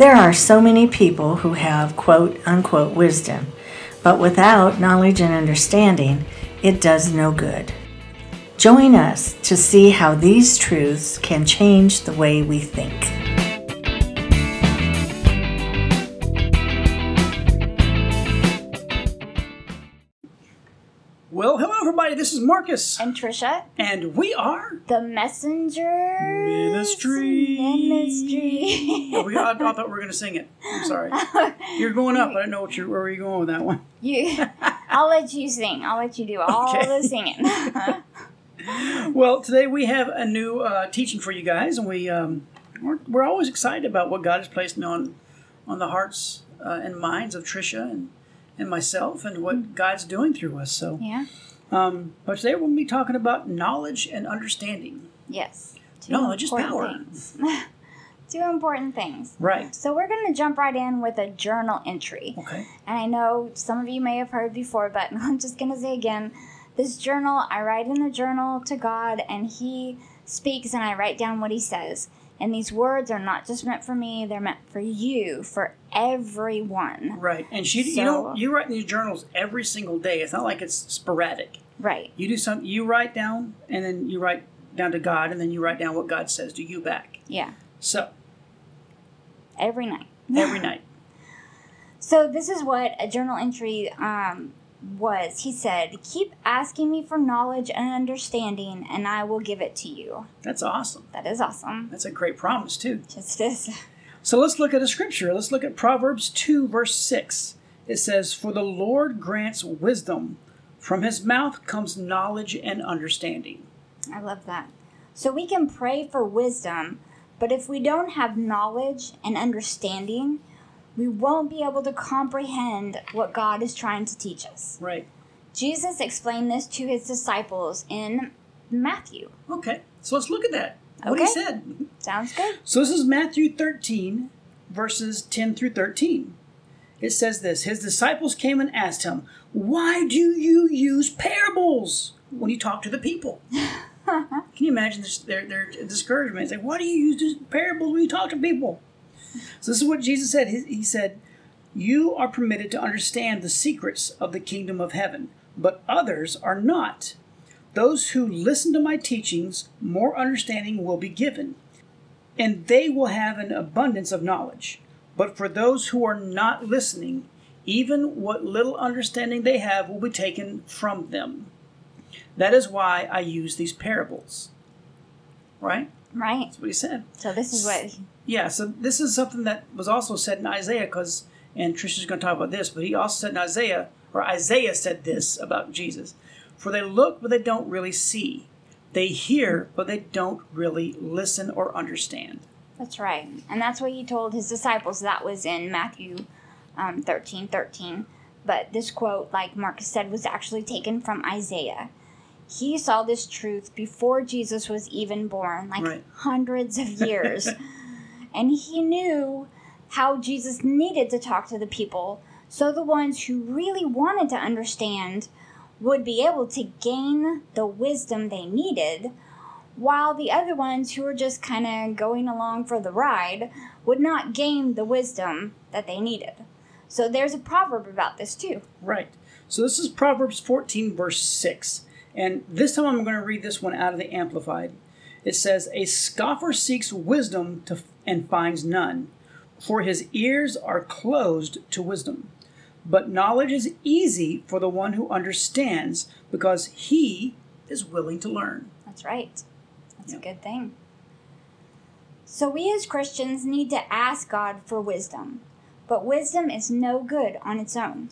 There are so many people who have quote-unquote wisdom, but without knowledge and understanding, it does no good. Join us to see how these truths can change the way we think. Well, hello everybody, this is Marcus. And Trisha. And we are... the Messenger... Ministry. Oh, I thought we were going to sing it. I'm sorry. You're going up, but I don't know where you're going with that one. I'll let you sing. I'll let you do all the singing. Well, today we have a new teaching for you guys, and we're always excited about what God has placed on the hearts and minds of Trisha and myself, and what God's doing through us. So, but today we'll be talking about knowledge and understanding. Yes, knowledge is power. Two important things. Right. So we're going to jump right in with a journal entry. Okay. And I know some of you may have heard before, but I'm just going to say again, this journal, I write in the journal to God, and He speaks, and I write down what He says. And these words are not just meant for me, they're meant for you, for everyone. Right. And you write in your journals every single day. It's not like it's sporadic. Right. You write down, and then you write down to God, and then you write down what God says to you back. Yeah. So. Every night. So this is what a journal entry was. He said, keep asking me for knowledge and understanding, and I will give it to you. That's awesome. That is awesome. That's a great promise, too. Just is. So let's look at a scripture. Let's look at Proverbs 2, verse 6. It says, for the Lord grants wisdom. From His mouth comes knowledge and understanding. I love that. So we can pray for wisdom, but if we don't have knowledge and understanding, we won't be able to comprehend what God is trying to teach us. Right. Jesus explained this to His disciples in Matthew. Okay, so let's look at that. Okay. What He said. Sounds good. So this is Matthew 13, verses 10 through 13. It says this, His disciples came and asked Him, why do you use parables when you talk to the people? Can you imagine their discouragement? It's like, why do you use parables when you talk to people? So this is what Jesus said. He said, you are permitted to understand the secrets of the kingdom of heaven, but others are not. Those who listen to my teachings, more understanding will be given, and they will have an abundance of knowledge. But for those who are not listening, even what little understanding they have will be taken from them. That is why I use these parables. Right? Right. That's what He said. So this is what... Yeah, so this is something that was also said in Isaiah, and Trisha's going to talk about this, but he also said in Isaiah said this about Jesus. For they look, but they don't really see. They hear, but they don't really listen or understand. That's right. And that's what He told His disciples. That was in Matthew 13:13. But this quote, like Marcus said, was actually taken from Isaiah. He saw this truth before Jesus was even born, hundreds of years. And He knew how Jesus needed to talk to the people, so the ones who really wanted to understand would be able to gain the wisdom they needed, while the other ones who were just kind of going along for the ride would not gain the wisdom that they needed. So there's a proverb about this too. Right. So this is Proverbs 14, verse 6. And this time I'm going to read this one out of the Amplified. It says, a scoffer seeks wisdom and finds none, for his ears are closed to wisdom. But knowledge is easy for the one who understands, because he is willing to learn. That's right. That's a good thing. So we as Christians need to ask God for wisdom, but wisdom is no good on its own.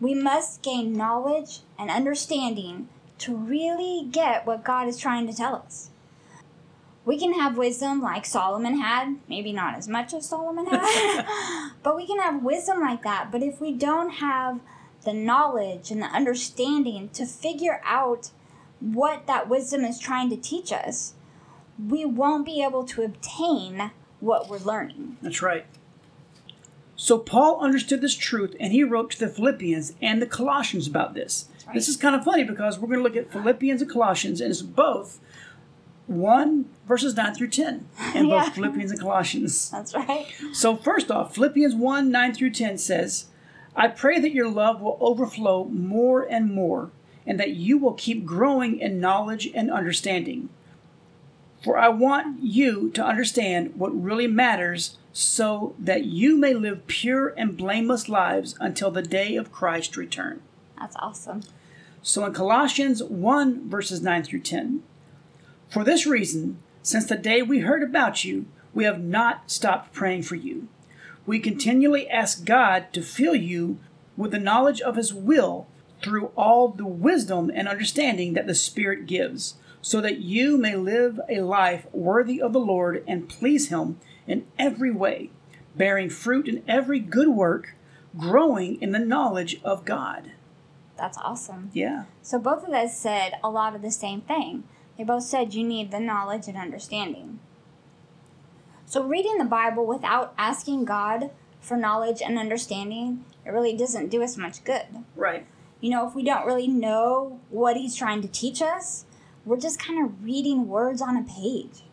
We must gain knowledge and understanding to really get what God is trying to tell us. We can have wisdom like Solomon had, maybe not as much as Solomon had, but we can have wisdom like that. But if we don't have the knowledge and the understanding to figure out what that wisdom is trying to teach us, we won't be able to obtain what we're learning. That's right. So Paul understood this truth, and he wrote to the Philippians and the Colossians about this. Right. This is kind of funny because we're going to look at Philippians and Colossians, and it's both 1, verses 9 through 10 in both Philippians and Colossians. That's right. So first off, Philippians 1, 9 through 10 says, I pray that your love will overflow more and more, and that you will keep growing in knowledge and understanding. For I want you to understand what really matters, so that you may live pure and blameless lives until the day of Christ's return. That's awesome. So in Colossians 1, verses 9 through 10, for this reason, since the day we heard about you, we have not stopped praying for you. We continually ask God to fill you with the knowledge of His will through all the wisdom and understanding that the Spirit gives, so that you may live a life worthy of the Lord and please Him in every way, bearing fruit in every good work, growing in the knowledge of God. That's awesome. Yeah. So both of those said a lot of the same thing. They both said you need the knowledge and understanding. So reading the Bible without asking God for knowledge and understanding, it really doesn't do us much good. Right. You know, if we don't really know what He's trying to teach us, we're just kind of reading words on a page.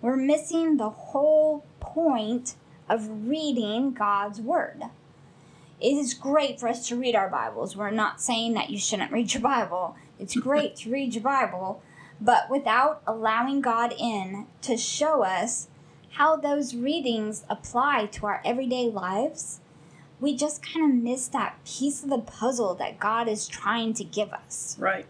We're missing the whole point of reading God's Word. It is great for us to read our Bibles. We're not saying that you shouldn't read your Bible. It's great to read your Bible, but without allowing God in to show us how those readings apply to our everyday lives, we just kind of miss that piece of the puzzle that God is trying to give us. Right.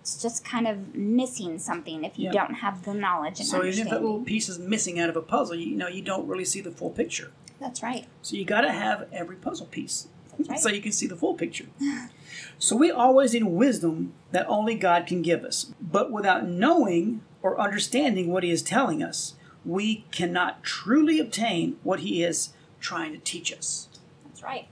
It's just kind of missing something if you don't have the knowledge and understanding. So even if that little piece is missing out of a puzzle, you know, you don't really see the full picture. That's right. So you got to have every puzzle piece. That's right. So you can see the full picture. So we always need wisdom that only God can give us. But without knowing or understanding what He is telling us, we cannot truly obtain what He is trying to teach us. That's right.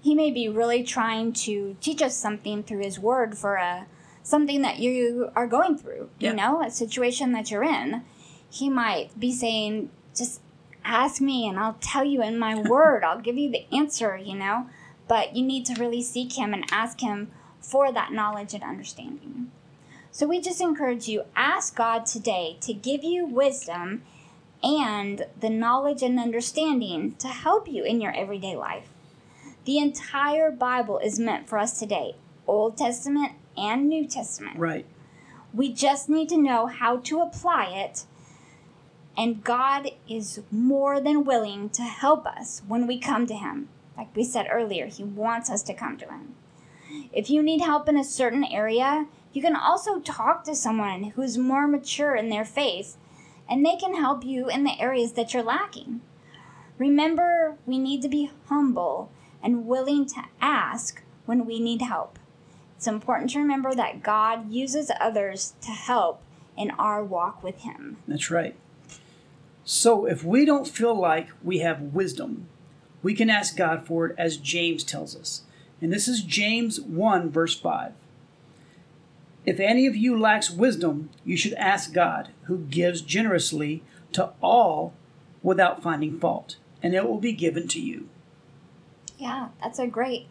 He may be really trying to teach us something through His Word for something that you are going through, you know, a situation that you're in. He might be saying, just ask me and I'll tell you in my Word. I'll give you the answer, you know. But you need to really seek Him and ask Him for that knowledge and understanding. So we just encourage you, ask God today to give you wisdom and the knowledge and understanding to help you in your everyday life. The entire Bible is meant for us today, Old Testament and New Testament. Right. We just need to know how to apply it, and God is more than willing to help us when we come to Him. Like we said earlier, He wants us to come to Him. If you need help in a certain area, you can also talk to someone who's more mature in their faith, and they can help you in the areas that you're lacking. Remember, we need to be humble and willing to ask when we need help. It's important to remember that God uses others to help in our walk with Him. That's right. So if we don't feel like we have wisdom, we can ask God for it, as James tells us. And this is James 1, verse 5. If any of you lacks wisdom, you should ask God, who gives generously to all without finding fault, and it will be given to you. Yeah, that's a great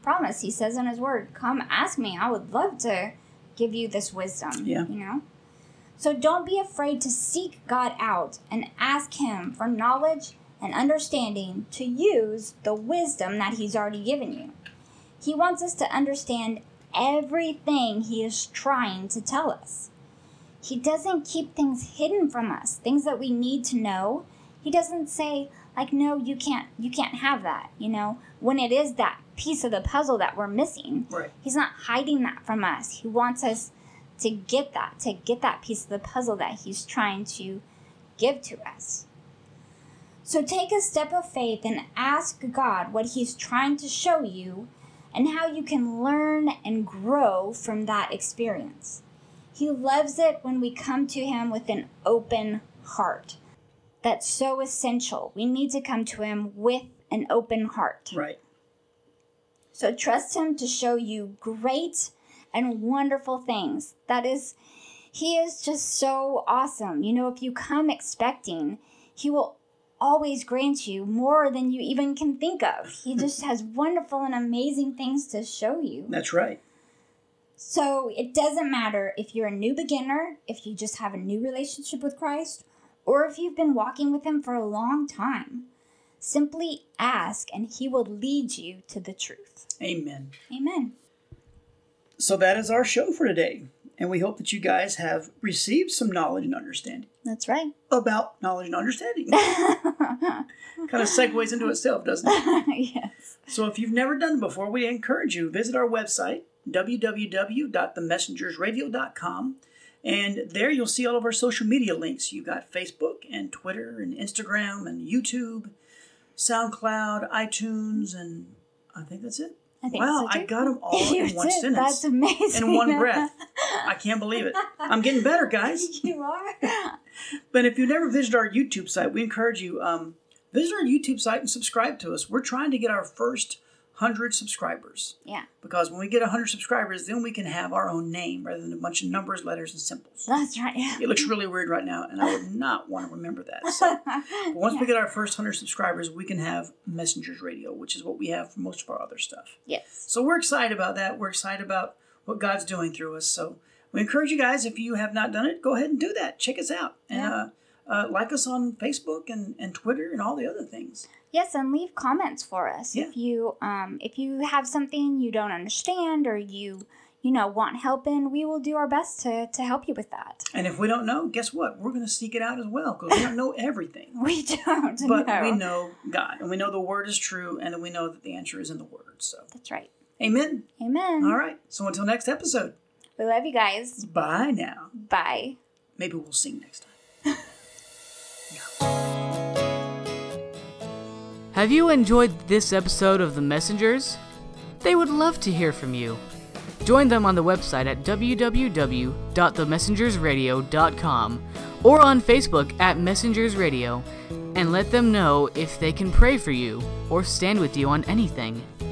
promise. He says in His Word, come ask me. I would love to give you this wisdom, you know. So don't be afraid to seek God out and ask Him for knowledge and understanding to use the wisdom that He's already given you. He wants us to understand everything He is trying to tell us. He doesn't keep things hidden from us, things that we need to know. He doesn't say, like, no, you can't have that, you know, when it is that piece of the puzzle that we're missing. Right. He's not hiding that from us. He wants us to get that piece of the puzzle that He's trying to give to us. So take a step of faith and ask God what He's trying to show you and how you can learn and grow from that experience. He loves it when we come to Him with an open heart. That's so essential. We need to come to Him with an open heart. Right. So trust Him to show you great and wonderful things. He is just so awesome. You know, if you come expecting, He will always grant you more than you even can think of. He just has wonderful and amazing things to show you. That's right. So it doesn't matter if you're a new beginner, if you just have a new relationship with Christ, or if you've been walking with him for a long time. Simply ask and he will lead you to the truth. Amen. Amen. So that is our show for today. And we hope that you guys have received some knowledge and understanding. That's right. About knowledge and understanding. Kind of segues into itself, doesn't it? Yes. So if you've never done it before, we encourage you, visit our website, www.themessengersradio.com. And there you'll see all of our social media links. You've got Facebook and Twitter and Instagram and YouTube, SoundCloud, iTunes, and I think that's it. Wow, so I got them all in one sentence. That's amazing. In one breath. I can't believe it. I'm getting better, guys. You are. But if you never visit our YouTube site, we encourage you, visit our YouTube site and subscribe to us. We're trying to get our first 100 subscribers. Yeah. Because when we get 100 subscribers, then we can have our own name rather than a bunch of numbers, letters, and symbols. That's right. Yeah. It looks really weird right now, and I would not want to remember that. So, but once we get our first 100 subscribers, we can have Messengers Radio, which is what we have for most of our other stuff. Yes. So we're excited about that. We're excited about what God's doing through us. So we encourage you guys, if you have not done it, go ahead and do that. Check us out. And, like us on Facebook and Twitter and all the other things. Yes, and leave comments for us. Yeah. If you have something you don't understand or you want help in, we will do our best to help you with that. And if we don't know, guess what? We're going to seek it out as well, because we don't know everything. We don't know. But we know God, and we know the Word is true, and we know that the answer is in the Word. So that's right. Amen. Amen. All right. So until next episode. We love you guys. Bye now. Bye. Maybe we'll sing next time. Have you enjoyed this episode of The Messengers? They would love to hear from you. Join them on the website at www.themessengersradio.com or on Facebook at Messengers Radio, and let them know if they can pray for you or stand with you on anything.